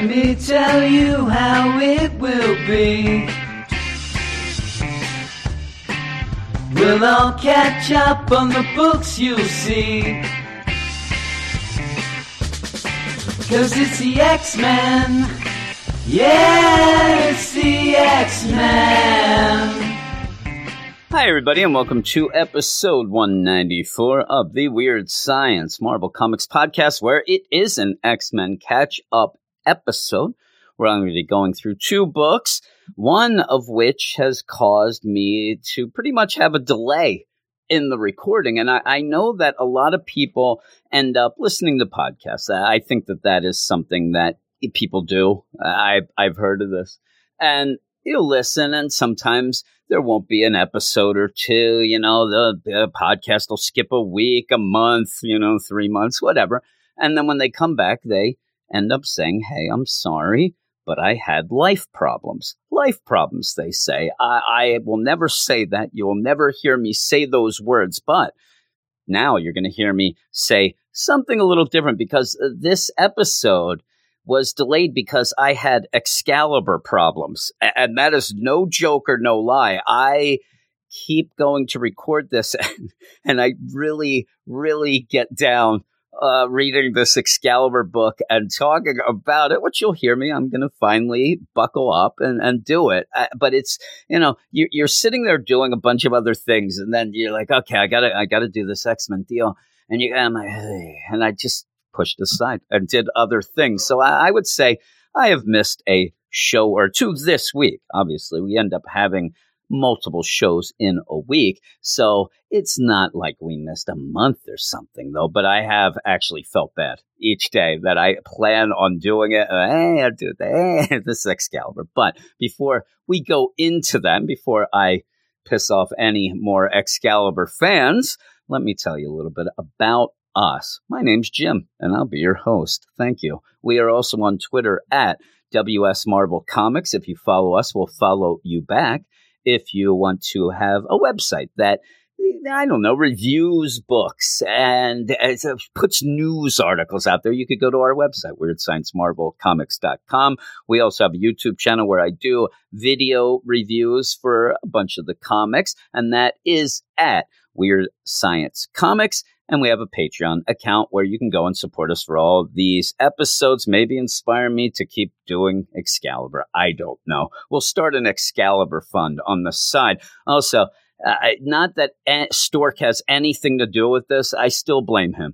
Let me tell you how it will be. We'll all catch up on the books you see. 'Cause it's the X-Men. Yeah, it's the X-Men. Hi everybody and welcome to episode 194 of the Weird Science Marvel Comics podcast, where it is an X-Men catch-up episode. We're going to be going through two books, one of which has caused me to pretty much have a delay in the recording. And I know that a lot of people end up listening to podcasts. I think that is something that people do. I've heard of this. And you listen, and sometimes there won't be an episode or two. You know, the podcast will skip a week, a month, 3 months, whatever. And then when they come back, they end up saying, hey, I'm sorry, but I had life problems. Life problems, they say. I will never say that. You will never hear me say those words. But now you're going to hear me say something a little different, because this episode was delayed because I had Excalibur problems. And that is no joke or no lie. I keep going to record this and I really, really get down reading this Excalibur book and talking about it, which you'll hear me. I'm going to finally buckle up and do it. But it's, you're sitting there doing a bunch of other things and then you're like, okay, I gotta do this X-Men deal. And I'm like, hey, and I just pushed aside and did other things. So I would say I have missed a show or two this week. Obviously, we end up having multiple shows in a week. So it's not like we missed a month or something, though. But I have actually felt bad each day that I plan on doing it. Hey, I'll do that. Hey, this is Excalibur. But before we go into that, before I piss off any more Excalibur fans, let me tell you a little bit about us. My name's Jim, and I'll be your host. Thank you. We are also on Twitter at WS Marvel Comics. If you follow us, we'll follow you back. If you want to have a website that, reviews books and puts news articles out there, you could go to our website, WeirdScienceMarvelComics.com. We also have a YouTube channel where I do video reviews for a bunch of the comics, and that is at Weird Science Comics. And we have a Patreon account where you can go and support us for all these episodes. Maybe inspire me to keep doing Excalibur. I don't know. We'll start an Excalibur fund on the side. Also, not that Stork has anything to do with this. I still blame him.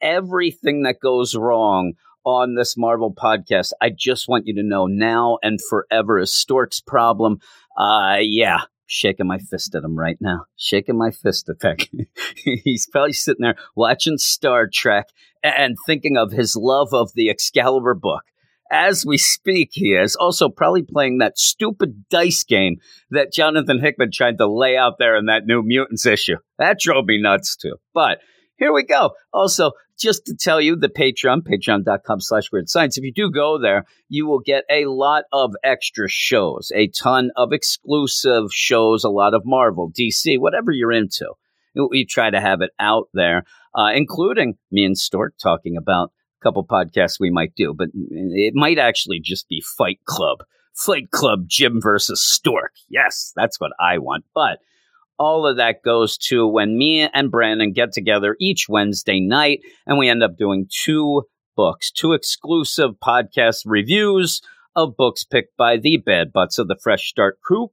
Everything that goes wrong on this Marvel podcast, I just want you to know now and forever, is Stork's problem. Yeah. Shaking my fist at him right now. Shaking my fist at Peck. He's probably sitting there watching Star Trek and thinking of his love of the Excalibur book. As we speak, he is also probably playing that stupid dice game that Jonathan Hickman tried to lay out there in that New Mutants issue. That drove me nuts, too. But here we go. Also, just to tell you, the Patreon, patreon.com/weird science. If you do go there, you will get a lot of extra shows, a ton of exclusive shows, a lot of Marvel, DC, whatever you're into. We try to have it out there, including me and Stork talking about a couple podcasts we might do, but it might actually just be Fight Club. Fight Club, Jim versus Stork. Yes, that's what I want. But all of that goes to when me and Brandon get together each Wednesday night, and we end up doing two books, two exclusive podcast reviews of books picked by the Bad Butts of the Fresh Start crew.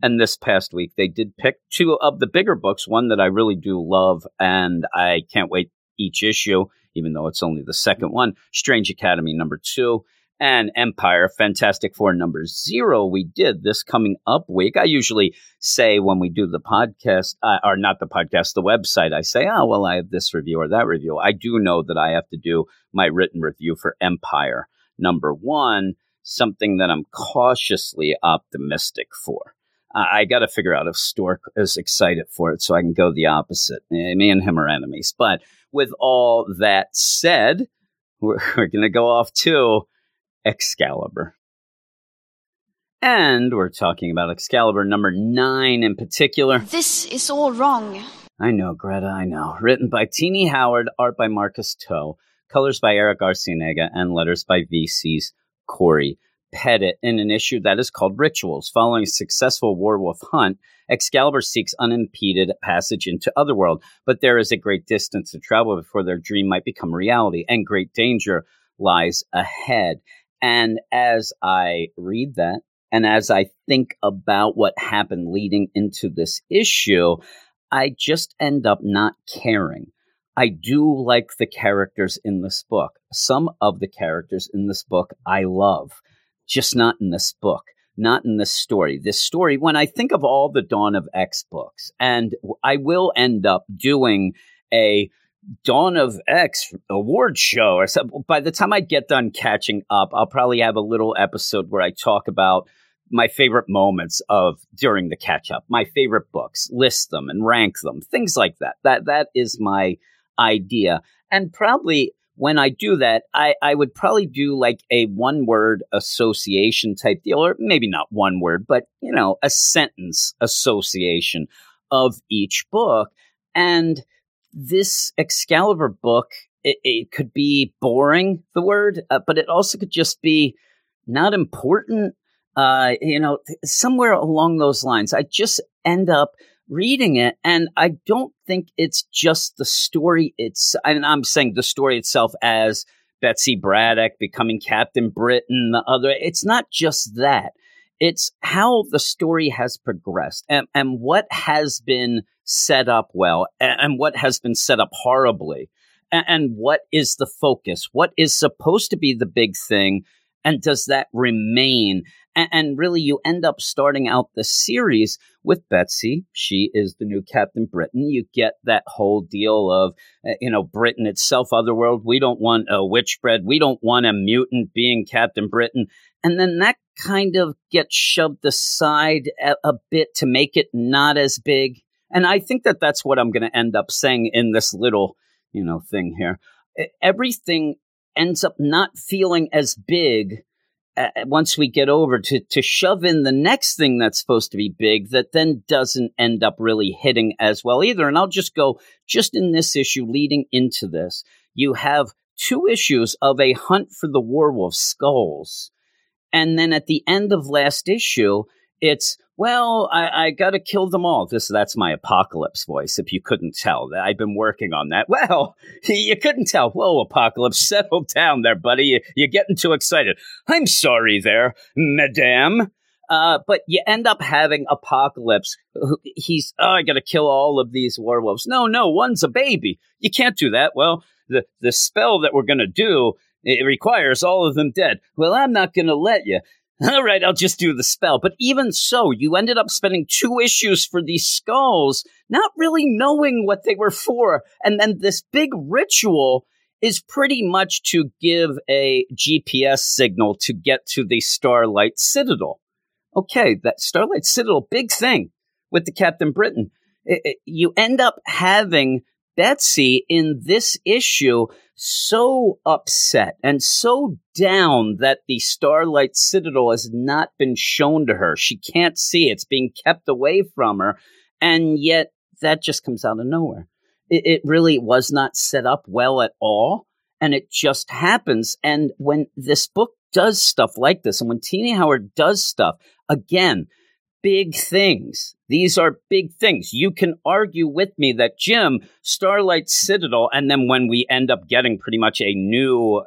And this past week, they did pick two of the bigger books, one that I really do love, and I can't wait each issue, even though it's only the second one, Strange Academy #2. And Empire, Fantastic Four #0, we did this coming up week. I usually say when we do the podcast, or not the podcast, the website, I say, oh, well, I have this review or that review. I do know that I have to do my written review for Empire #1, something that I'm cautiously optimistic for. I got to figure out if Stork is excited for it so I can go the opposite. Me and him are enemies. But with all that said, we're going to go off to Excalibur. And we're talking about Excalibur #9 in particular. This is all wrong. I know, Greta, I know. Written by Tini Howard, art by Marcus To, colors by Eric Arcinega, and letters by VCs Corey Pettit. In an issue that is called Rituals, following a successful werewolf hunt, Excalibur seeks unimpeded passage into Otherworld, but there is a great distance to travel before their dream might become reality, and great danger lies ahead. And as I read that, and as I think about what happened leading into this issue, I just end up not caring. I do like the characters in this book. Some of the characters in this book I love, just not in this book, not in this story. This story, when I think of all the Dawn of X books, and I will end up doing a Dawn of X award show or something. By the time I get done catching up, I'll probably have a little episode where I talk about my favorite moments of during the catch up, my favorite books, list them and rank them, things like that. That is my idea. And probably when I do that, I would probably do like a one word association type deal, or maybe not one word, but, you know, a sentence association of each book. And this Excalibur book, it could be boring, the word, but it also could just be not important, you know, somewhere along those lines. I just end up reading it, and I don't think it's just the story. And I'm saying the story itself as Betsy Braddock becoming Captain Britain, the other. It's not just that. It's how the story has progressed and what has been set up well and what has been set up horribly and what is the focus, what is supposed to be the big thing, and does that remain? And really, you end up starting out the series with Betsy. She is the new Captain Britain. You get that whole deal of, you know, Britain itself, Otherworld. We don't want a witchbred. We don't want a mutant being Captain Britain. And then that kind of gets shoved aside a bit to make it not as big. And I think that that's what I'm going to end up saying in this little, you know, thing here. Everything ends up not feeling as big once we get over to shove in the next thing that's supposed to be big that then doesn't end up really hitting as well either. And I'll just go just in this issue leading into this. You have two issues of a hunt for the werewolf skulls. And then at the end of last issue, it's, well, I got to kill them all. That's my Apocalypse voice, if you couldn't tell. I've been working on that. Well, you couldn't tell. Whoa, Apocalypse, settle down there, buddy. You're getting too excited. I'm sorry there, madame. But you end up having Apocalypse. He's, I got to kill all of these werewolves. No, one's a baby. You can't do that. Well, the spell that we're going to do, it requires all of them dead. Well, I'm not going to let you. All right, I'll just do the spell. But even so, you ended up spending two issues for these skulls, not really knowing what they were for. And then this big ritual is pretty much to give a GPS signal to get to the Starlight Citadel. Okay, that Starlight Citadel, big thing with the Captain Britain. You end up having Betsy in this issue so upset and so down that the Starlight Citadel has not been shown to her. She can't see it. It's being kept away from her. And yet that just comes out of nowhere. It really was not set up well at all. And it just happens. And when this book does stuff like this, and when Tini Howard does stuff, again, big things. These are big things. You can argue with me that, Jim, Starlight Citadel, and then when we end up getting pretty much a new,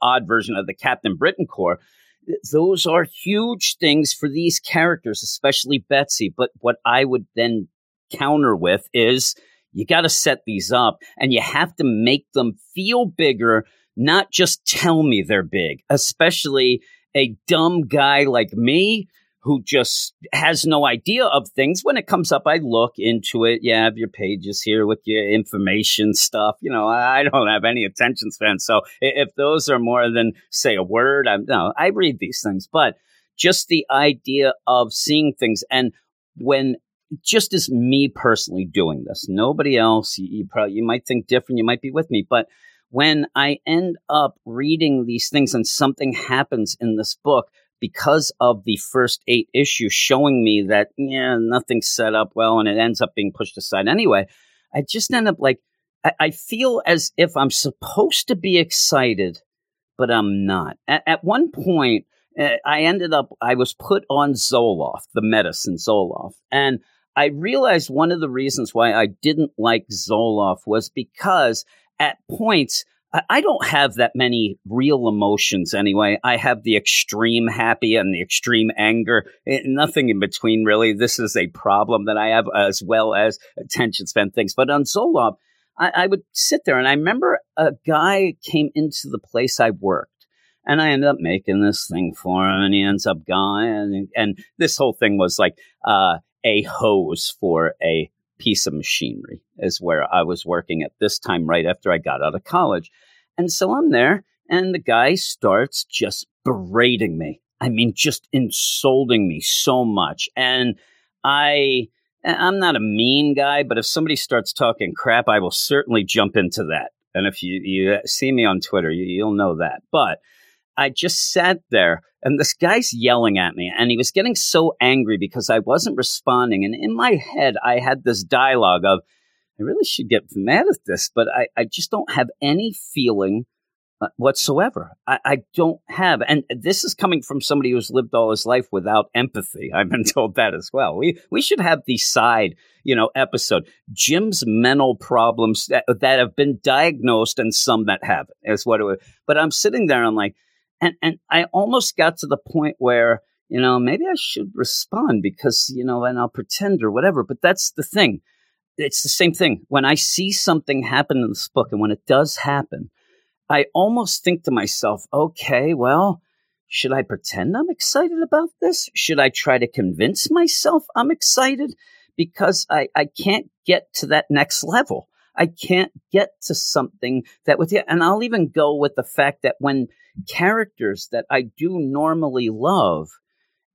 odd version of the Captain Britain Corps, those are huge things for these characters, especially Betsy. But what I would then counter with is you got to set these up and you have to make them feel bigger, not just tell me they're big, especially a dumb guy like me who just has no idea of things. When it comes up, I look into it. You have your pages here with your information stuff. You know, I don't have any attention span. So if those are more than, say, a word, I read these things. But just the idea of seeing things. And when just as me personally doing this, nobody else, you might think different. You might be with me. But when I end up reading these things and something happens in this book, because of the first 8 issues showing me that, nothing's set up well and it ends up being pushed aside anyway, I just end up like, I feel as if I'm supposed to be excited, but I'm not. At one point, I was put on Zoloft, the medicine Zoloft, and I realized one of the reasons why I didn't like Zoloft was because at points, I don't have that many real emotions anyway. I have the extreme happy and the extreme anger, nothing in between really. This is a problem that I have, as well as attention span things. But on Zoloft, I would sit there, and I remember a guy came into the place I worked, and I ended up making this thing for him, and he ends up gone. And this whole thing was like a hose for a piece of machinery is where I was working at this time, right after I got out of college. And so I'm there, and the guy starts just berating me. I mean, just insulting me so much. And I'm not a mean guy, but if somebody starts talking crap, I will certainly jump into that. And if you see me on Twitter, you'll know that. But I just sat there, and this guy's yelling at me, and he was getting so angry because I wasn't responding. And in my head, I had this dialogue of, I really should get mad at this, but I just don't have any feeling whatsoever. I don't have. And this is coming from somebody who's lived all his life without empathy. I've been told that as well. We should have the side, episode, Jim's mental problems that have been diagnosed and some that haven't is what it was. But I'm sitting there, I'm like, and I almost got to the point where, maybe I should respond because, and I'll pretend or whatever. But that's the thing. It's the same thing. When I see something happen in this book, and when it does happen, I almost think to myself, okay, well, should I pretend I'm excited about this? Should I try to convince myself I'm excited? Because I can't get to that next level. I can't get to something that with you. And I'll even go with the fact that when characters that I do normally love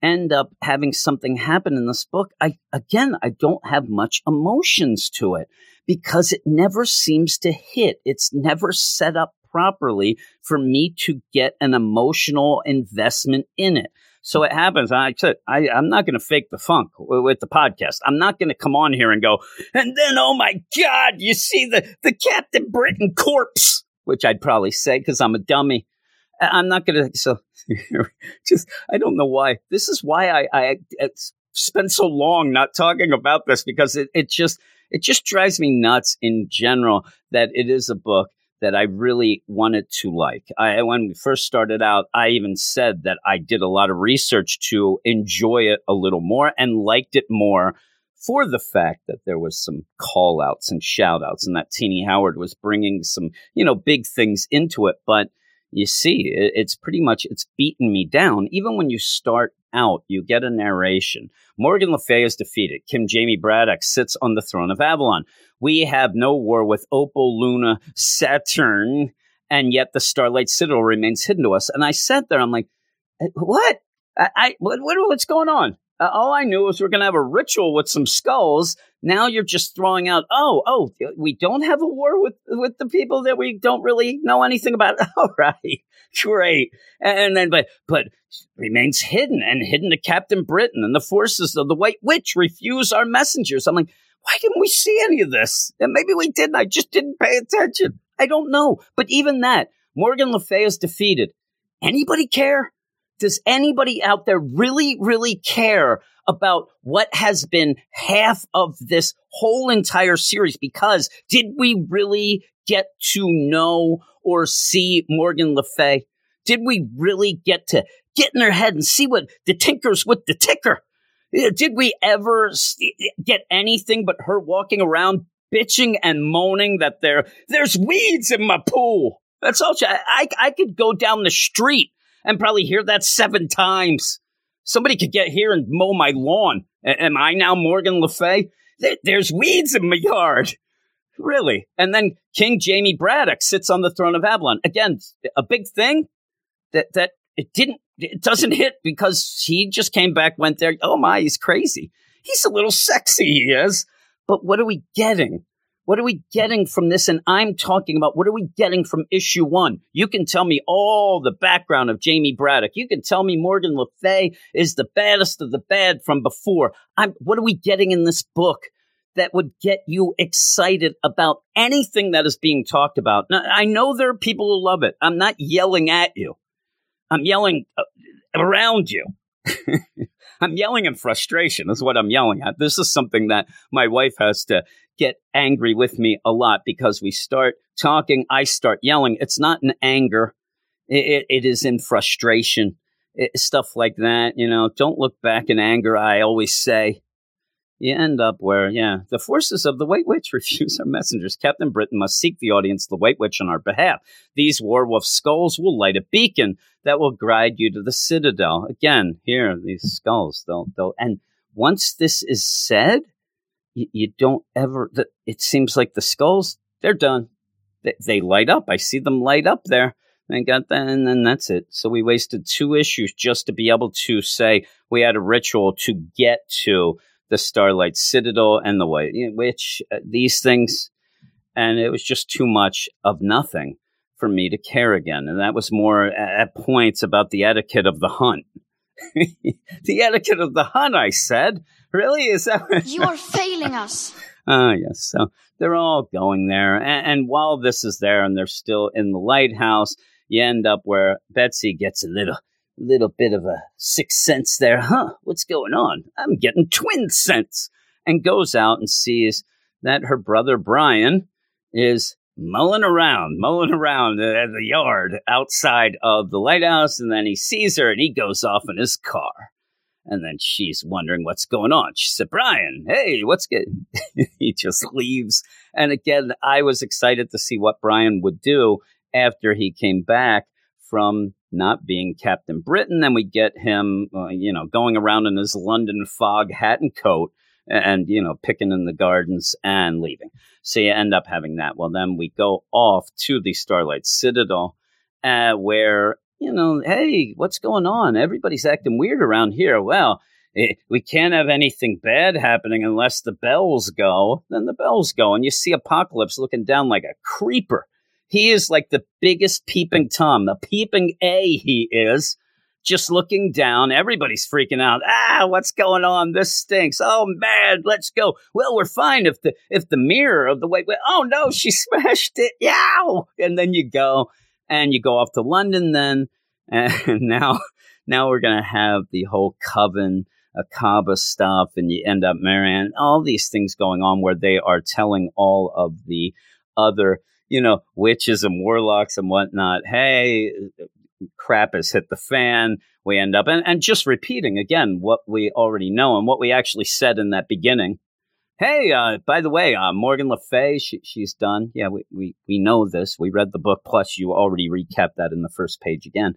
end up having something happen in this book, I don't have much emotions to it because it never seems to hit. It's never set up properly for me to get an emotional investment in it. So it happens. I said, I'm not going to fake the funk with the podcast. I'm not going to come on here and go, and then, oh my God, you see the Captain Britain corpse, which I'd probably say because I'm a dummy. I'm not going to. So just, I don't know why. This is why I spent so long not talking about this, because it just drives me nuts in general that it is a book that I really wanted to like. When we first started out, I even said that I did a lot of research to enjoy it a little more and liked it more for the fact that there was some call outs and shout outs and that Tini Howard was bringing some, big things into it. But you see, it's beaten me down. Even when you start out, you get a narration. Morgan Le Fay is defeated. Jamie Braddock sits on the throne of Avalon. We have no war with Opal, Luna, Saturn, and yet the Starlight Citadel remains hidden to us. And I sat there, I'm like, what? What's going on? All I knew was we're going to have a ritual with some skulls. Now you're just throwing out, oh, we don't have a war with the people that we don't really know anything about. All right, great. And then, but remains hidden and hidden to Captain Britain, and the forces of the White Witch refuse our messengers. I'm like, why didn't we see any of this? And maybe we didn't. I just didn't pay attention. I don't know. But even that, Morgan Le Fay is defeated. Anybody care? Does anybody out there really, really care about what has been half of this whole entire series? Because did we really get to know or see Morgan Le Fay? Did we really get to get in her head and see what the tinker's with the ticker? Did we ever get anything but her walking around bitching and moaning that there's weeds in my pool? That's all. I could go down the street and probably hear that 7 times. Somebody could get here and mow my lawn. Am I now Morgan Le Fay? There's weeds in my yard. Really? And then King Jamie Braddock sits on the throne of Avalon. Again, a big thing that it doesn't hit because he just came back, went there. Oh my, he's crazy. He's a little sexy, he is. But what are we getting? What are we getting from this? And I'm talking about what are we getting from issue 1? You can tell me all the background of Jamie Braddock. You can tell me Morgan Le Fay is the baddest of the bad from before. What are we getting in this book that would get you excited about anything that is being talked about. Now, I know there are people who love it. I'm not yelling at you. I'm yelling around you. I'm yelling in frustration is what I'm yelling at. This is something that my wife has to get angry with me a lot because we start talking. I start yelling. It's not in anger. It is in frustration, stuff like that. You know, don't look back in anger. I always say you end up where, the forces of the White Witch refuse our messengers. Captain Britain must seek the audience, the White Witch on our behalf. These werewolf skulls will light a beacon that will guide you to the Citadel. Again, here, these skulls, they'll and once this is said, you don't ever, it seems like the skulls, they're done. They light up. I see them light up there. They got that, and then that's it. So we wasted two issues just to be able to say we had a ritual to get to the Starlight Citadel and the White, which these things, and it was just too much of nothing for me to care again. And that was more at points about the etiquette of the hunt. The etiquette of the hunt, I said. Really? Is that you are failing us? Yes. So they're all going there. And while this is there and they're still in the lighthouse, you end up where Betsy gets a little bit of a sixth sense there. What's going on? I'm getting twin sense. And goes out and sees that her brother Brian is mulling around at the yard outside of the lighthouse. And then he sees her and he goes off in his car. And then she's wondering what's going on. She said, Brian, hey, what's good? He just leaves. And again, I was excited to see what Brian would do after he came back from not being Captain Britain. And we get him, going around in his London fog hat and coat and, picking in the gardens and leaving. So you end up having that. Well, then we go off to the Starlight Citadel where... hey, what's going on? Everybody's acting weird around here. Well, we can't have anything bad happening unless the bells go. Then the bells go, and you see Apocalypse looking down like a creeper. He is like the biggest peeping Tom, the peeping A he is, just looking down. Everybody's freaking out. What's going on? This stinks. Oh, man, let's go. Well, we're fine if the mirror of the way. Oh, no, she smashed it. Yow! And then you go. And you go off to London then, and now we're going to have the whole coven, Akaba stuff, and you end up marrying all these things going on where they are telling all of the other, witches and warlocks and whatnot, hey, crap has hit the fan. We end up, and just repeating again what we already know and what we actually said in that beginning. Hey, by the way, Morgan Le Fay, she's done. Yeah, we know this. We read the book. Plus, you already recapped that in the first page again.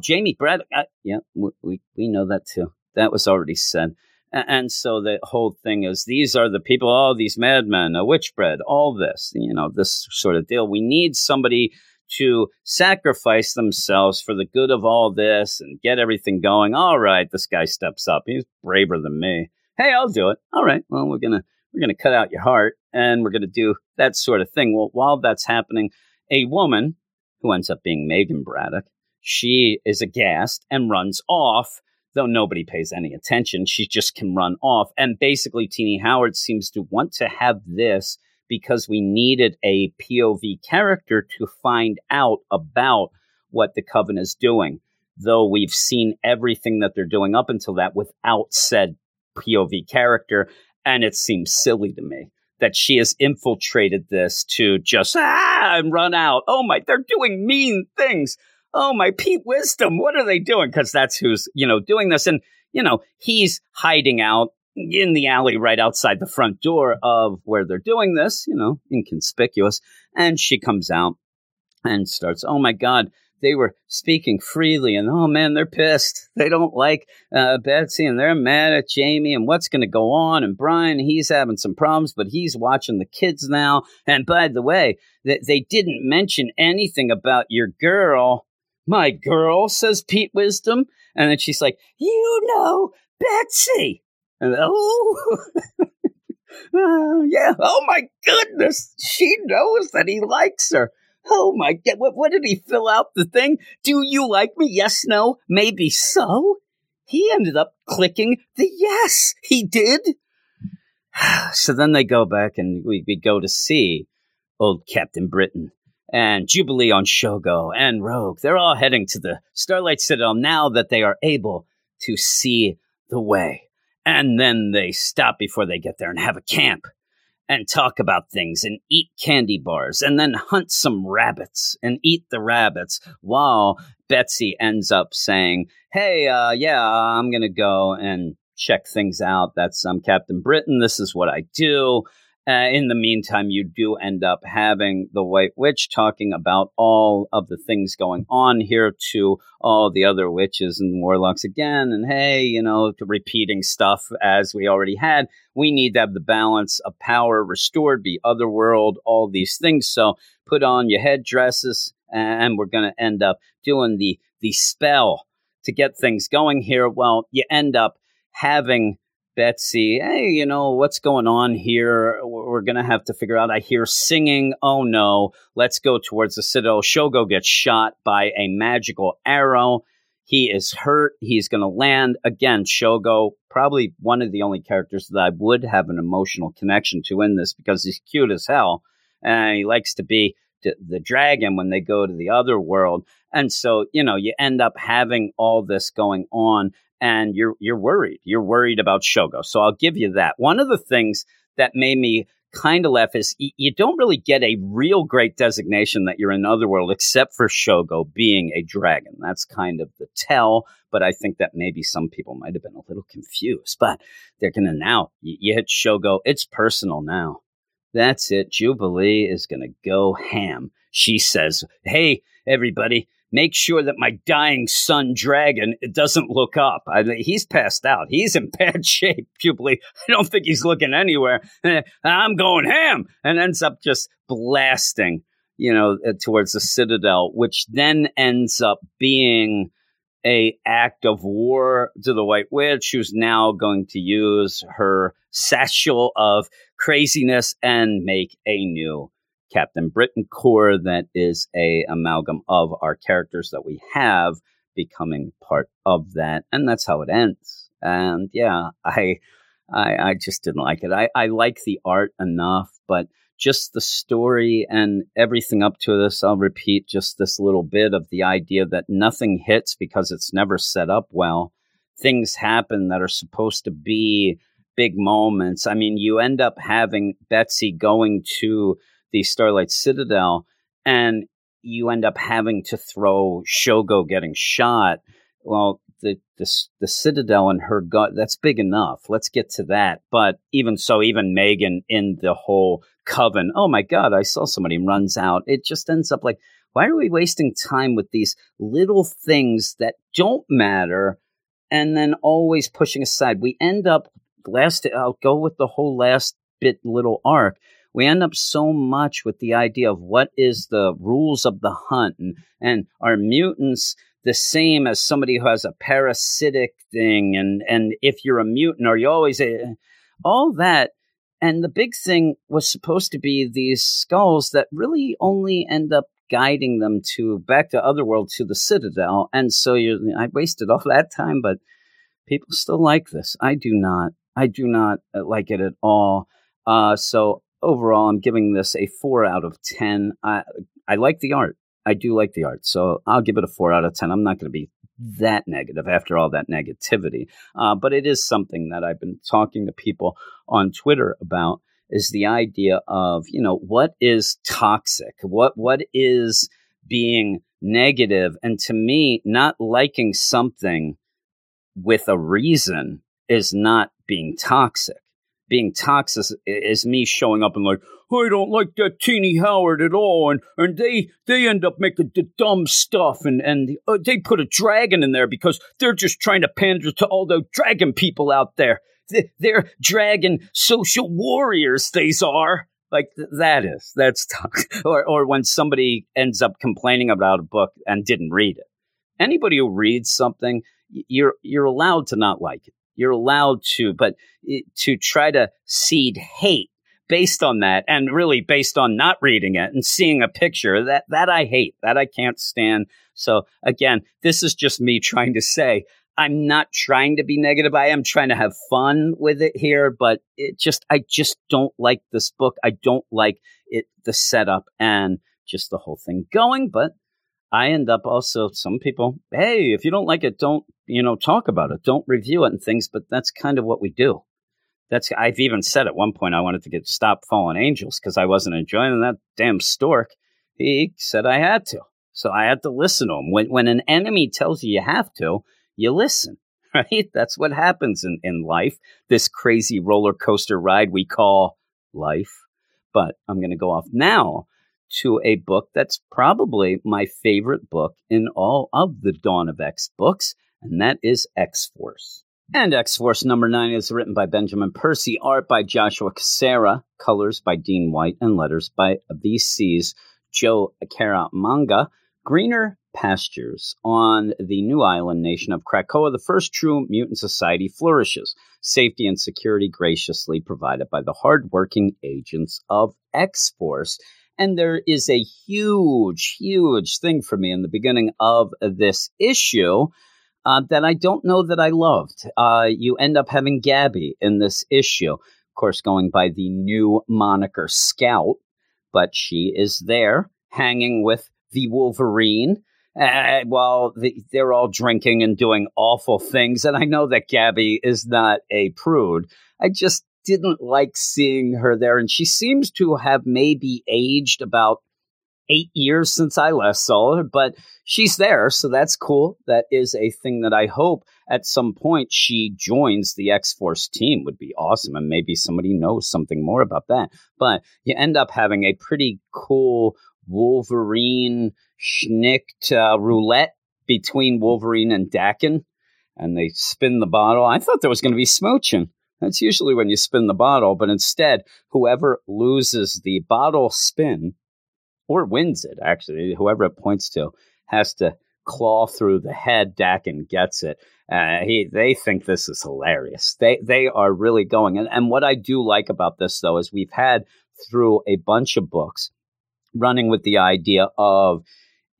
Jamie Braddock. Yeah, we know that too. That was already said. And so the whole thing is these are the people, these madmen, a witchbread, all this, this sort of deal. We need somebody to sacrifice themselves for the good of all this and get everything going. All right, this guy steps up. He's braver than me. Hey, I'll do it. All right. Well, we're gonna cut out your heart, and we're gonna do that sort of thing. Well, while that's happening, a woman who ends up being Megan Braddock, she is aghast and runs off, though nobody pays any attention. She just can run off, and basically, Tini Howard seems to want to have this because we needed a POV character to find out about what the Coven is doing. Though we've seen everything that they're doing up until that without said POV character, and it seems silly to me that she has infiltrated this to just and run out. Oh my, they're doing mean things. Oh my, Pete Wisdom, what are they doing? Because that's who's doing this, and he's hiding out in the alley right outside the front door of where they're doing this, inconspicuous. And she comes out and starts. Oh my God. They were speaking freely, and oh man, they're pissed. They don't like Betsy, and they're mad at Jamie, and what's going to go on? And Brian, he's having some problems, but he's watching the kids now. And by the way, they didn't mention anything about your girl. My girl, says Pete Wisdom. And then she's like, Betsy. And yeah. Oh my goodness. She knows that he likes her. Oh my God, what did he fill out the thing? Do you like me? Yes, no, maybe so. He ended up clicking the yes, he did. So then they go back and we go to see old Captain Britain and Jubilee on Shogo and Rogue. They're all heading to the Starlight Citadel now that they are able to see the way. And then they stop before they get there and have a camp and talk about things and eat candy bars and then hunt some rabbits and eat the rabbits while Betsy ends up saying, hey, I'm going to go and check things out. That's Captain Britain. This is what I do. In the meantime, you do end up having the White Witch talking about all of the things going on here to all the other witches and warlocks again. And hey, repeating stuff as we already had. We need to have the balance of power restored, be Otherworld, all these things. So put on your headdresses and we're going to end up doing the spell to get things going here. Well, you end up having Betsy, hey, what's going on here? We're going to have to figure out. I hear singing. Oh, no. Let's go towards the Citadel. Shogo gets shot by a magical arrow. He is hurt. He's going to land. Again, Shogo, probably one of the only characters that I would have an emotional connection to in this because he's cute as hell. And he likes to be the dragon when they go to the other world. And so, you end up having all this going on. And you're worried. You're worried about Shogo. So I'll give you that. One of the things that made me kind of laugh is you don't really get a real great designation that you're in Otherworld except for Shogo being a dragon. That's kind of the tell. But I think that maybe some people might have been a little confused. But they're going to now. You hit Shogo. It's personal now. That's it. Jubilee is going to go ham. She says, hey, everybody. Make sure that my dying son dragon doesn't look up. He's passed out. He's in bad shape, Jubilee. I don't think he's looking anywhere. I'm going ham, and ends up just blasting, towards the Citadel, which then ends up being a act of war to the White Witch, who's now going to use her satchel of craziness and make a new Captain Britain core that is a amalgam of our characters that we have becoming part of that. And that's how it ends. And yeah, I just didn't like it. I like the art enough, but just the story and everything up to this, I'll repeat just this little bit of the idea that nothing hits because it's never set up well. Things happen that are supposed to be big moments. I mean, you end up having Betsy going to the Starlight Citadel, and you end up having to throw Shogo getting shot. Well, the Citadel and her gut, that's big enough. Let's get to that. But even so, even Megan in the whole coven, oh my God, I saw somebody, runs out. It just ends up like, why are we wasting time with these little things that don't matter and then always pushing aside? We end up, I'll go with the whole last bit little arc. We end up so much with the idea of what is the rules of the hunt and are mutants the same as somebody who has a parasitic thing and if you're a mutant, are you always all that? And the big thing was supposed to be these skulls that really only end up guiding them back to Otherworld, to the Citadel. And so I wasted all that time, but people still like this. I do not like it at all. So overall, I'm giving this a 4 out of 10. I like the art. I do like the art. So I'll give it a 4 out of 10. I'm not going to be that negative after all that negativity. But it is something that I've been talking to people on Twitter about, is the idea of, what is toxic? What is being negative? And to me, not liking something with a reason is not being toxic. Being toxic is me showing up and like, I don't like that Tini Howard at all. And they end up making the dumb stuff. And they put a dragon in there because they're just trying to pander to all the dragon people out there. They're dragon social warriors, these are. Like, that's toxic. Or when somebody ends up complaining about a book and didn't read it. Anybody who reads something, you're allowed to not like it. You're allowed to, but to try to seed hate based on that and really based on not reading it and seeing a picture, that I hate, that I can't stand. So again, this is just me trying to say, I'm not trying to be negative. I am trying to have fun with it here, but it just, I just don't like this book. I don't like it, the setup and just the whole thing going. But I end up also, some people, hey, if you don't like it, don't, you know, talk about it. Don't review it and things. But that's kind of what we do. That's, I've even said at one point, I wanted to get Stop Fallen Angels because I wasn't enjoying that damn stork. He said I had to. So I had to listen to him. When an enemy tells you you have to, you listen, right? That's what happens in life, this crazy roller coaster ride we call life. But I'm going to go off now to a book that's probably my favorite book in all of the Dawn of X books, and that is X-Force. And X-Force number 9 is written by Benjamin Percy, art by Joshua Cassara, colors by Dean White, and letters by VCs Joe Karamanga. Greener pastures on the new island nation of Krakoa, the first true mutant society flourishes. Safety and security graciously provided by the hardworking agents of X-Force. And there is a huge, huge thing for me in the beginning of this issue that I don't know that I loved. You end up having Gabby in this issue, of course, going by the new moniker Scout, but she is there hanging with the Wolverine, while they're all drinking and doing awful things. And I know that Gabby is not a prude. I just didn't like seeing her there. And she seems to have maybe aged about 8 years since I last saw her, but she's there. So that's cool. That is a thing that I hope at some point she joins the X-Force team. Would be awesome. And maybe somebody knows something more about that. But you end up having a pretty cool Wolverine schnicked roulette between Wolverine and Daken, and they spin the bottle. I thought there was going to be smooching. That's usually when you spin the bottle, but instead, whoever loses the bottle spin, or wins it, actually, whoever it points to, has to claw through the head. Daken gets it. They think this is hilarious. They are really going. And what I do like about this, though, is we've had through a bunch of books running with the idea of,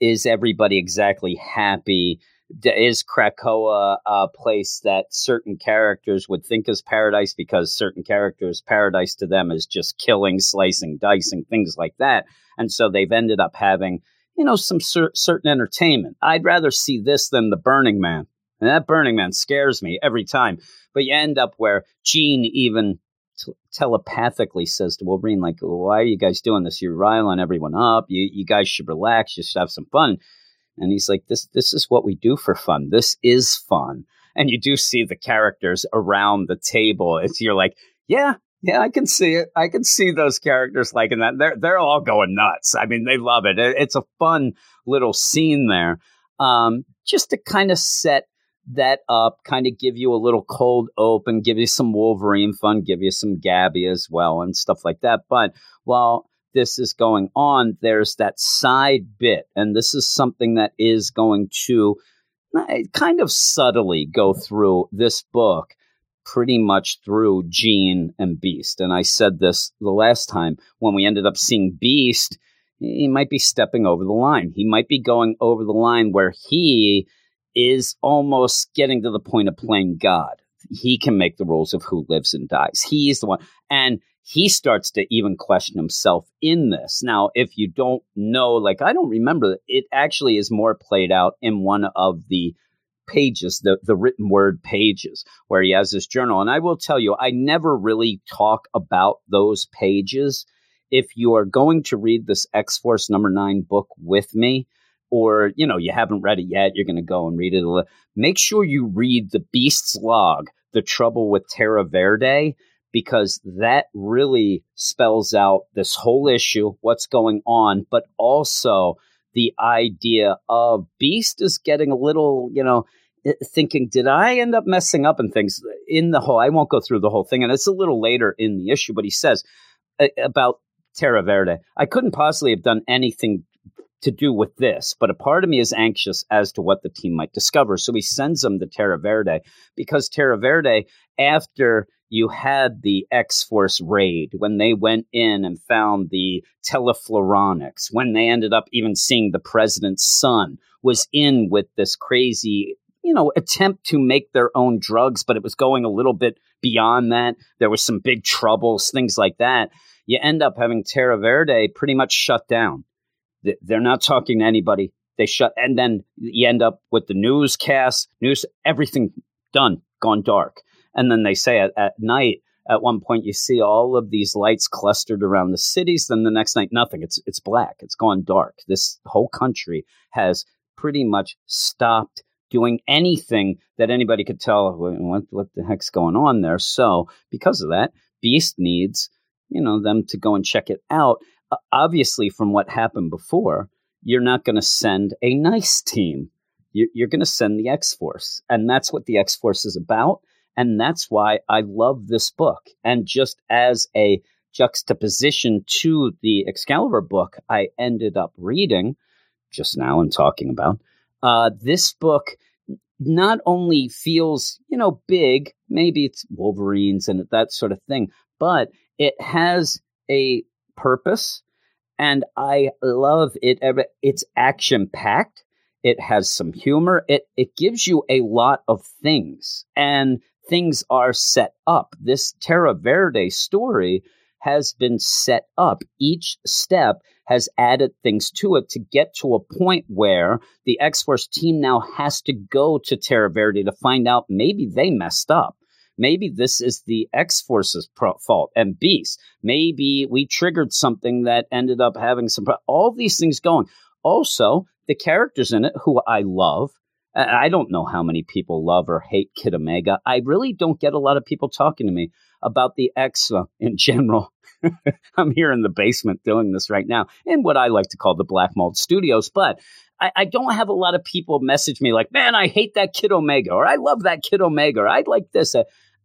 is everybody exactly happy? Is Krakoa a place that certain characters would think is paradise because certain characters' paradise to them is just killing, slicing, dicing, things like that? And so they've ended up having, you know, some certain entertainment. I'd rather see this than the Burning Man. And that Burning Man scares me every time. But you end up where Jean even telepathically says to Wolverine, like, why are you guys doing this? You're riling everyone up. You guys should relax. You should have some fun. And he's like, this is what we do for fun. This is fun. And you do see the characters around the table. It's, you're like, yeah, I can see it. I can see those characters liking that. They're all going nuts. I mean, they love it. It's a fun little scene there. Just to kind of set that up, kind of give you a little cold open, give you some Wolverine fun, give you some Gabby as well and stuff like that. But while this is going on, there's that side bit, and this is something that is going to kind of subtly go through this book pretty much through Jean and Beast. And I said this the last time when we ended up seeing Beast, he might be stepping over the line. He might be going over the line where he is almost getting to the point of playing God. He can make the rules of who lives and dies. He's the one. And he starts to even question himself in this. Now, if you don't know, like, I don't remember, it actually is more played out in one of the pages, the written word pages, where he has his journal. And I will tell you, I never really talk about those pages. If you are going to read this X-Force number 9 book with me, or, you know, you haven't read it yet, you're going to go and read it. Make sure you read the Beast's Log, The Trouble with Terra Verde, because that really spells out this whole issue, what's going on, but also the idea of Beast is getting a little, you know, thinking, did I end up messing up and things in the whole, I won't go through the whole thing, and it's a little later in the issue, but he says about Terra Verde, I couldn't possibly have done anything to do with this, but a part of me is anxious as to what the team might discover. So he sends them to Terra Verde, because Terra Verde, after you had the X-Force raid, when they went in and found the Telefloronics, when they ended up even seeing the president's son was in with this crazy you know, attempt to make their own drugs, but it was going a little bit beyond that. There was some big troubles, things like that. You end up having Terra Verde pretty much shut down. They're not talking to anybody. They shut, and then you end up with the newscast, everything done, gone dark. And then they say at night, at one point, you see all of these lights clustered around the cities. Then the next night, nothing. It's black. It's gone dark. This whole country has pretty much stopped doing anything that anybody could tell what the heck's going on there. So because of that, Beast needs, you know, them to go and check it out. Obviously, from what happened before, you're not going to send a nice team. You're going to send the X-Force. And that's what the X-Force is about. And that's why I love this book. And just as a juxtaposition to the Excalibur book I ended up reading just now and talking about, this book not only feels, you know, big, maybe it's Wolverines and that sort of thing, but it has a purpose. And I love it. It's action-packed. It has some humor. It gives you a lot of things. And things are set up. This Terra Verde story has been set up. Each step has added things to it to get to a point where the X-Force team now has to go to Terra Verde to find out maybe they messed up. Maybe this is the X-Force's fault and Beast. Maybe we triggered something that ended up having some... all these things going. Also, the characters in it, who I love, I don't know how many people love or hate Kid Omega. I really don't get a lot of people talking to me about the X in general. I'm here in the basement doing this right now in what I like to call the Black Mold Studios. But I don't have a lot of people message me like, man, I hate that Kid Omega, or I love that Kid Omega, or I like this.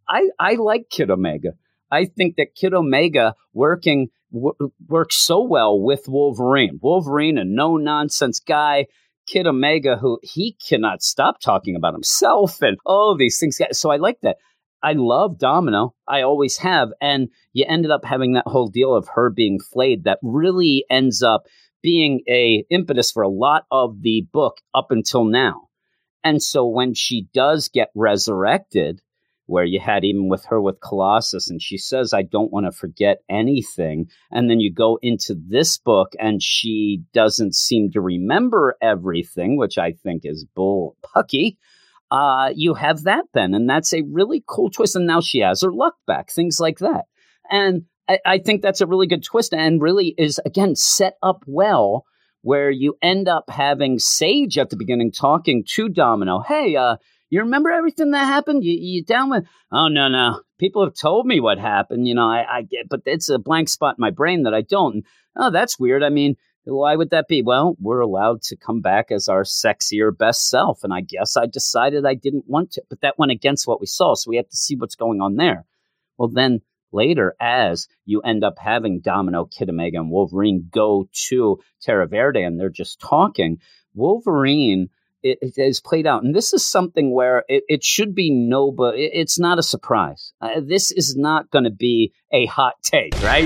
I like Kid Omega. I think that Kid Omega works so well with Wolverine. Wolverine, a no-nonsense guy. Kid Omega, who he cannot stop talking about himself and all these things. So I like that. I love Domino. I always have. And you ended up having that whole deal of her being flayed that really ends up being a impetus for a lot of the book up until now. And so when she does get resurrected, where you had even with her with Colossus, and she says, I don't want to forget anything. And then you go into this book and she doesn't seem to remember everything, which I think is bull pucky. You have that then, and that's a really cool twist. And now she has her luck back, things like that. And I think that's a really good twist and really is, again, set up well, where you end up having Sage at the beginning talking to Domino. Hey, you remember everything that happened? You down with... Oh, no. People have told me what happened. You know, I get... But it's a blank spot in my brain that I don't. And, oh, that's weird. I mean, why would that be? Well, we're allowed to come back as our sexier best self. And I guess I decided I didn't want to. But that went against what we saw. So we have to see what's going on there. Well, then later, as you end up having Domino, Kid Omega, and Wolverine go to Terra Verde, and they're just talking, Wolverine... It is played out. And this is something where it should be no, but it's not a surprise. This is not going to be a hot take, right?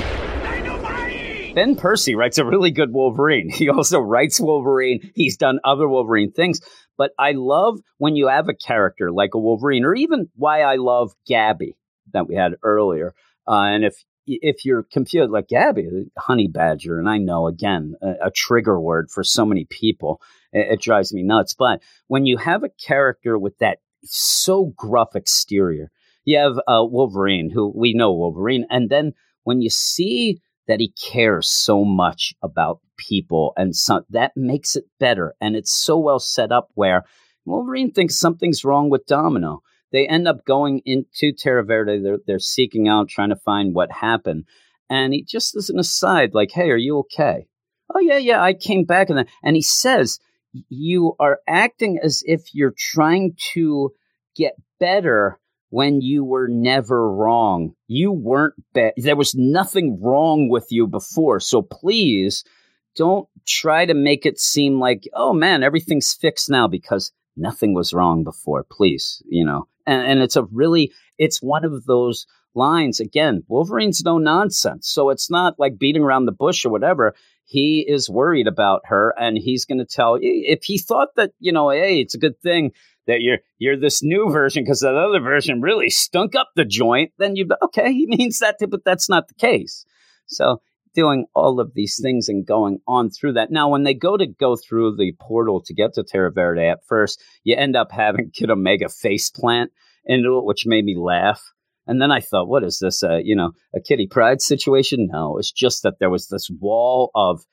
Ben Percy writes a really good Wolverine. He also writes Wolverine. He's done other Wolverine things. But I love when you have a character like a Wolverine, or even why I love Gabby that we had earlier. And if you're confused, like Gabby, honey badger, and I know, again, a trigger word for so many people. It drives me nuts. But when you have a character with that so gruff exterior, you have Wolverine, who we know Wolverine. And then when you see that he cares so much about people, and that makes it better. And it's so well set up where Wolverine thinks something's wrong with Domino. They end up going into Terra Verde. They're seeking out, trying to find what happened. And he just is an aside like, hey, are you okay? Oh, yeah, I came back. And he says... You are acting as if you're trying to get better when you were never wrong. You weren't bad. There was nothing wrong with you before. So please don't try to make it seem like, oh, man, everything's fixed now because nothing was wrong before. Please, you know, and it's one of those lines. Again, Wolverine's no nonsense. So it's not like beating around the bush or whatever. he is worried about her, and he's going to tell, if he thought that, you know, hey, it's a good thing that you're this new version because that other version really stunk up the joint, then you'd be, okay, he means that, but that's not the case. So doing all of these things and going on through that. Now, when they go through the portal to get to Terra Verde at first, you end up having Kid Omega faceplant into it, which made me laugh. And then I thought, what is this, a Kitty Pryde situation? No, it's just that there was this wall of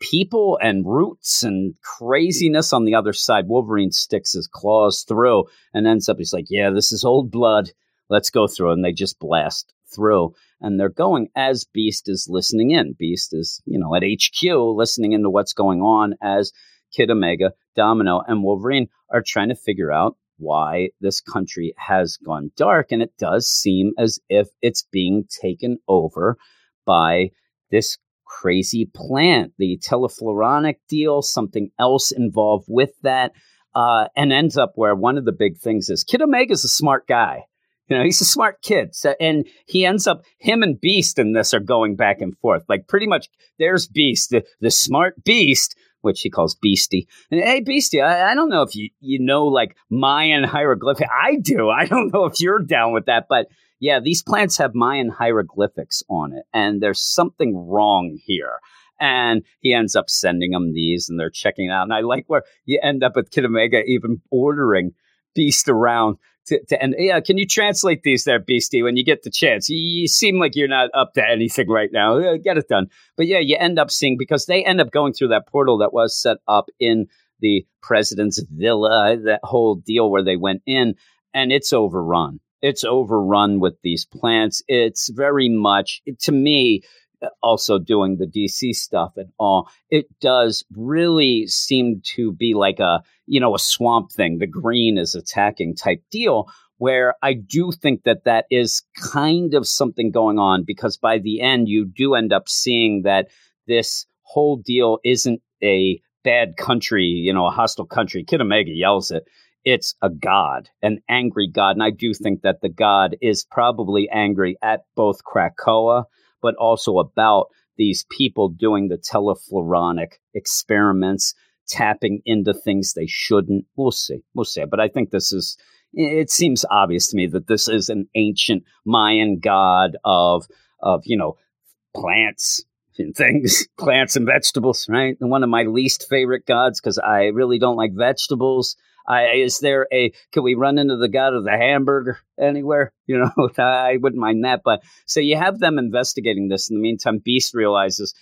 people and roots and craziness on the other side. Wolverine sticks his claws through and ends up, he's like, yeah, this is old blood. Let's go through. And they just blast through. And they're going as Beast is listening in. Beast is, at HQ listening into what's going on as Kid Omega, Domino, and Wolverine are trying to figure out why this country has gone dark. And it does seem as if it's being taken over by this crazy plant, the Telefloronic deal, something else involved with that, and ends up where one of the big things is Kid Omega's a smart guy. He's a smart kid. So, and he ends up, him and Beast in this are going back and forth. Like, pretty much, there's Beast, the smart Beast, which he calls Beastie. And, hey, Beastie, I don't know if you know, like, Mayan hieroglyphics. I do. I don't know if you're down with that. But, yeah, these plants have Mayan hieroglyphics on it. And there's something wrong here. And he ends up sending them these, and they're checking it out. And I like where you end up with Kid Omega even ordering Beast around. And yeah, can you translate these there, Beastie, when you get the chance? You seem like you're not up to anything right now. Get it done. But yeah, you end up seeing, because they end up going through that portal that was set up in the president's villa, that whole deal where they went in, and it's overrun. It's overrun with these plants. It's very much, to me, also doing the DC stuff and all, it does really seem to be like a swamp thing. The green is attacking type deal, where I do think that is kind of something going on, because by the end you do end up seeing that this whole deal isn't a bad country, a hostile country. Kid Omega yells it. It's a god, an angry god. And I do think that the god is probably angry at both Krakoa but also about these people doing the Telefloronic experiments, tapping into things they shouldn't. We'll see. But I think it seems obvious to me that this is an ancient Mayan god of plants and things, plants and vegetables, right? And one of my least favorite gods, because I really don't like vegetables. Can we run into the god of the hamburger anywhere? I wouldn't mind that. But so you have them investigating this. In the meantime, Beast realizes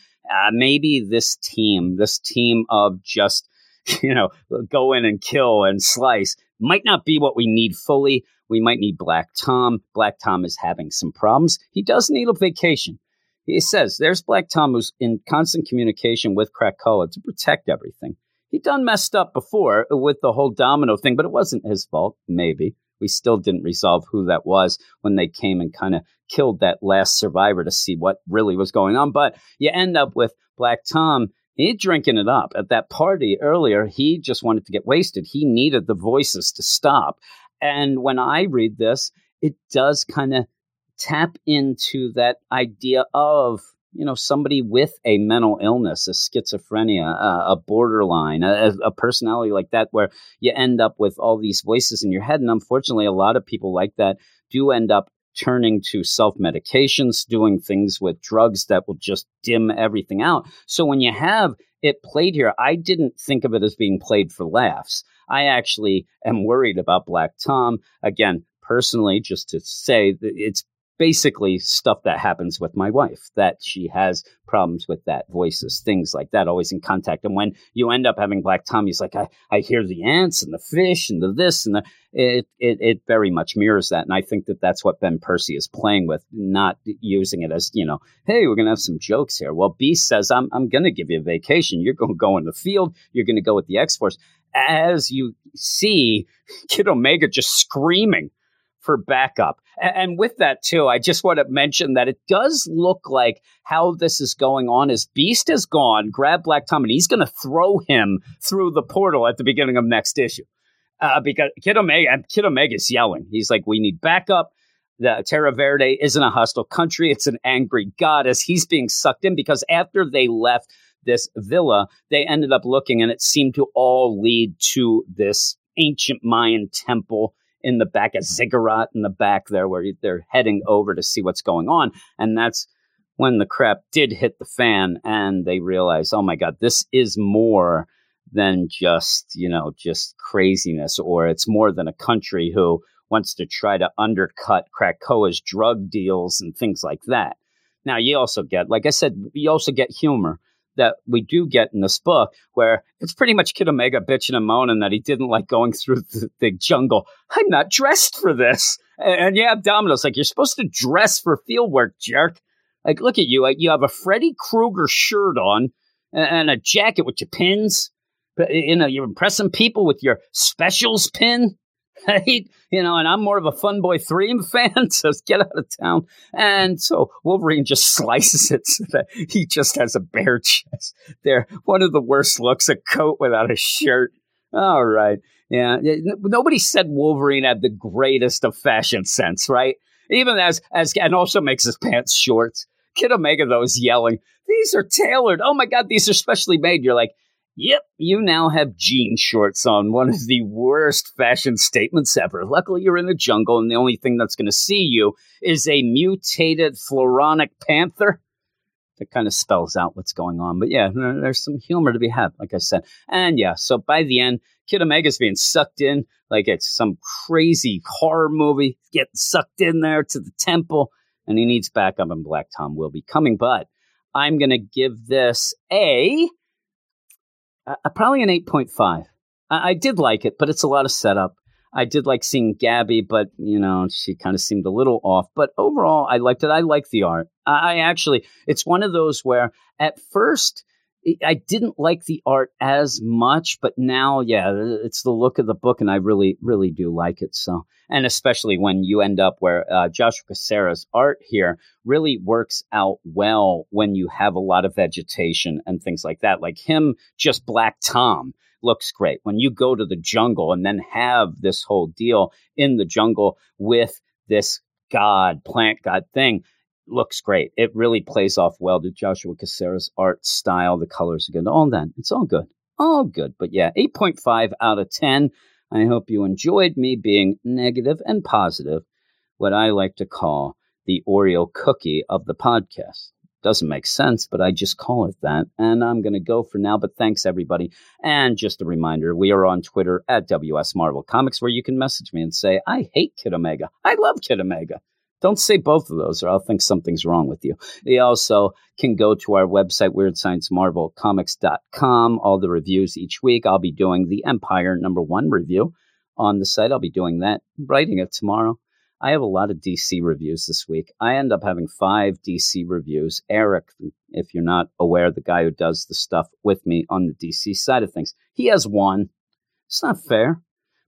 maybe this team of just, go in and kill and slice might not be what we need fully. We might need Black Tom. Black Tom is having some problems. He does need a vacation. He says there's Black Tom, who's in constant communication with Krakoa to protect everything. He done messed up before with the whole Domino thing, but it wasn't his fault, maybe. We still didn't resolve who that was when they came and kind of killed that last survivor to see what really was going on. But you end up with Black Tom. He drinking it up. At that party earlier, he just wanted to get wasted. He needed the voices to stop. And when I read this, it does kind of tap into that idea of somebody with a mental illness, a schizophrenia, a borderline, a personality like that, where you end up with all these voices in your head. And unfortunately, a lot of people like that do end up turning to self-medications, doing things with drugs that will just dim everything out. So when you have it played here, I didn't think of it as being played for laughs. I actually am worried about Black Tom. Again, personally, just to say that it's basically stuff that happens with my wife, that she has problems with that, voices, things like that, always in contact. And when you end up having Black Tom, he's like, I hear the ants and the fish and the this and the, it very much mirrors that. And I think that that's what Ben Percy is playing with, not using it as, hey, we're going to have some jokes here. Well, Beast says, I'm going to give you a vacation. You're going to go in the field. You're going to go with the X-Force. As you see Kid Omega just screaming for backup. And with that, too, I just want to mention that it does look like how this is going on is Beast is gone, grab Black Tom, and he's going to throw him through the portal at the beginning of next issue. Because Kid Omega's yelling. He's like, we need backup. The Terra Verde isn't a hostile country. It's an angry god, as he's being sucked in, because after they left this villa, they ended up looking, and it seemed to all lead to this ancient Mayan temple in the back, a ziggurat in the back there, where they're heading over to see what's going on. And that's when the crap did hit the fan, and they realized, oh my God, this is more than just, you know, just craziness, or it's more than a country who wants to try to undercut Krakoa's drug deals and things like that. Now, you also get, like I said, you also get humor that we do get in this book, where it's pretty much Kid Omega bitching and moaning that he didn't like going through the jungle. I'm not dressed for this. And yeah, Domino's like, you're supposed to dress for field work, jerk. Like, look at you. You have a Freddy Krueger shirt on and a jacket with your pins. You know, you're impressing people with your specials pin. Right? You know, and I'm more of a Fun Boy 3 fan, so get out of town. And so Wolverine just slices it so that he just has a bare chest there. One of the worst looks, a coat without a shirt. All right. Yeah. Nobody said Wolverine had the greatest of fashion sense, right? Even as and also makes his pants short. Kid Omega, though, is yelling, these are tailored. Oh, my God, these are specially made. You're like, yep, you now have jean shorts on, one of the worst fashion statements ever. Luckily, you're in the jungle, and the only thing that's going to see you is a mutated Floronic panther. That kind of spells out what's going on. But yeah, there's some humor to be had, like I said. And yeah, so by the end, Kid Omega's being sucked in like it's some crazy horror movie. He's getting sucked in there to the temple, and he needs backup, and Black Tom will be coming. But I'm going to give this probably an 8.5. I did like it, but it's a lot of setup. I did like seeing Gabby, but, you know, she kind of seemed a little off. But overall, I liked it. I like the art. I actually, it's one of those where at first I didn't like the art as much, but now, yeah, it's the look of the book, and I really, really do like it. So, and especially when you end up where Joshua Cassara's art here really works out well when you have a lot of vegetation and things like that. Like him, just Black Tom looks great. When you go to the jungle and then have this whole deal in the jungle with this god, plant god thing, looks great. It really plays off well to Joshua Cassara's art style. The colors are good. All that. It's all good. All good. But yeah, 8.5 out of 10. I hope you enjoyed me being negative and positive, what I like to call the Oreo cookie of the podcast. Doesn't make sense, but I just call it that. And I'm going to go for now, but thanks, everybody. And just a reminder, we are on Twitter at WS Marvel Comics, where you can message me and say, I hate Kid Omega. I love Kid Omega. Don't say both of those, or I'll think something's wrong with you. You also can go to our website, WeirdScienceMarvelComics.com. All the reviews each week. I'll be doing the Empire #1 review on the site. I'll be doing that, writing it tomorrow. I have a lot of DC reviews this week. I end up having 5 DC reviews. Eric, if you're not aware, the guy who does the stuff with me on the DC side of things, he has 1. It's not fair.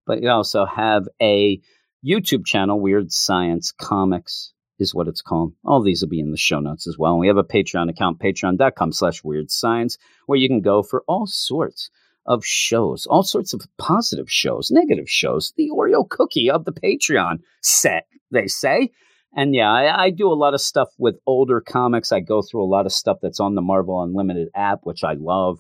But you also have a YouTube channel, Weird Science Comics is what it's called. All these will be in the show notes as well. And we have a Patreon account, patreon.com/weirdscience, where you can go for all sorts of shows, all sorts of positive shows, negative shows, the Oreo cookie of the Patreon set, they say. And yeah, I do a lot of stuff with older comics. I go through a lot of stuff that's on the Marvel Unlimited app, which I love.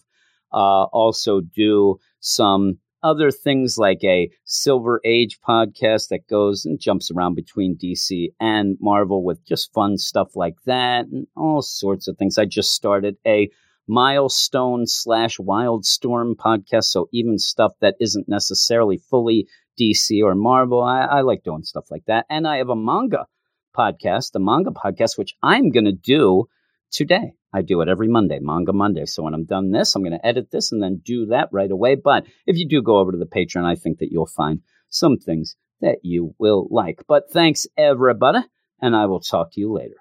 Also do some other things like a Silver Age podcast that goes and jumps around between DC and Marvel with just fun stuff like that and all sorts of things. I just started a Milestone/Wildstorm podcast, so even stuff that isn't necessarily fully DC or Marvel, I like doing stuff like that. And I have a manga podcast, which I'm going to do today. I do it every Monday, Manga Monday. So when I'm done this, I'm going to edit this and then do that right away. But if you do go over to the Patreon, I think that you'll find some things that you will like. But thanks, everybody, and I will talk to you later.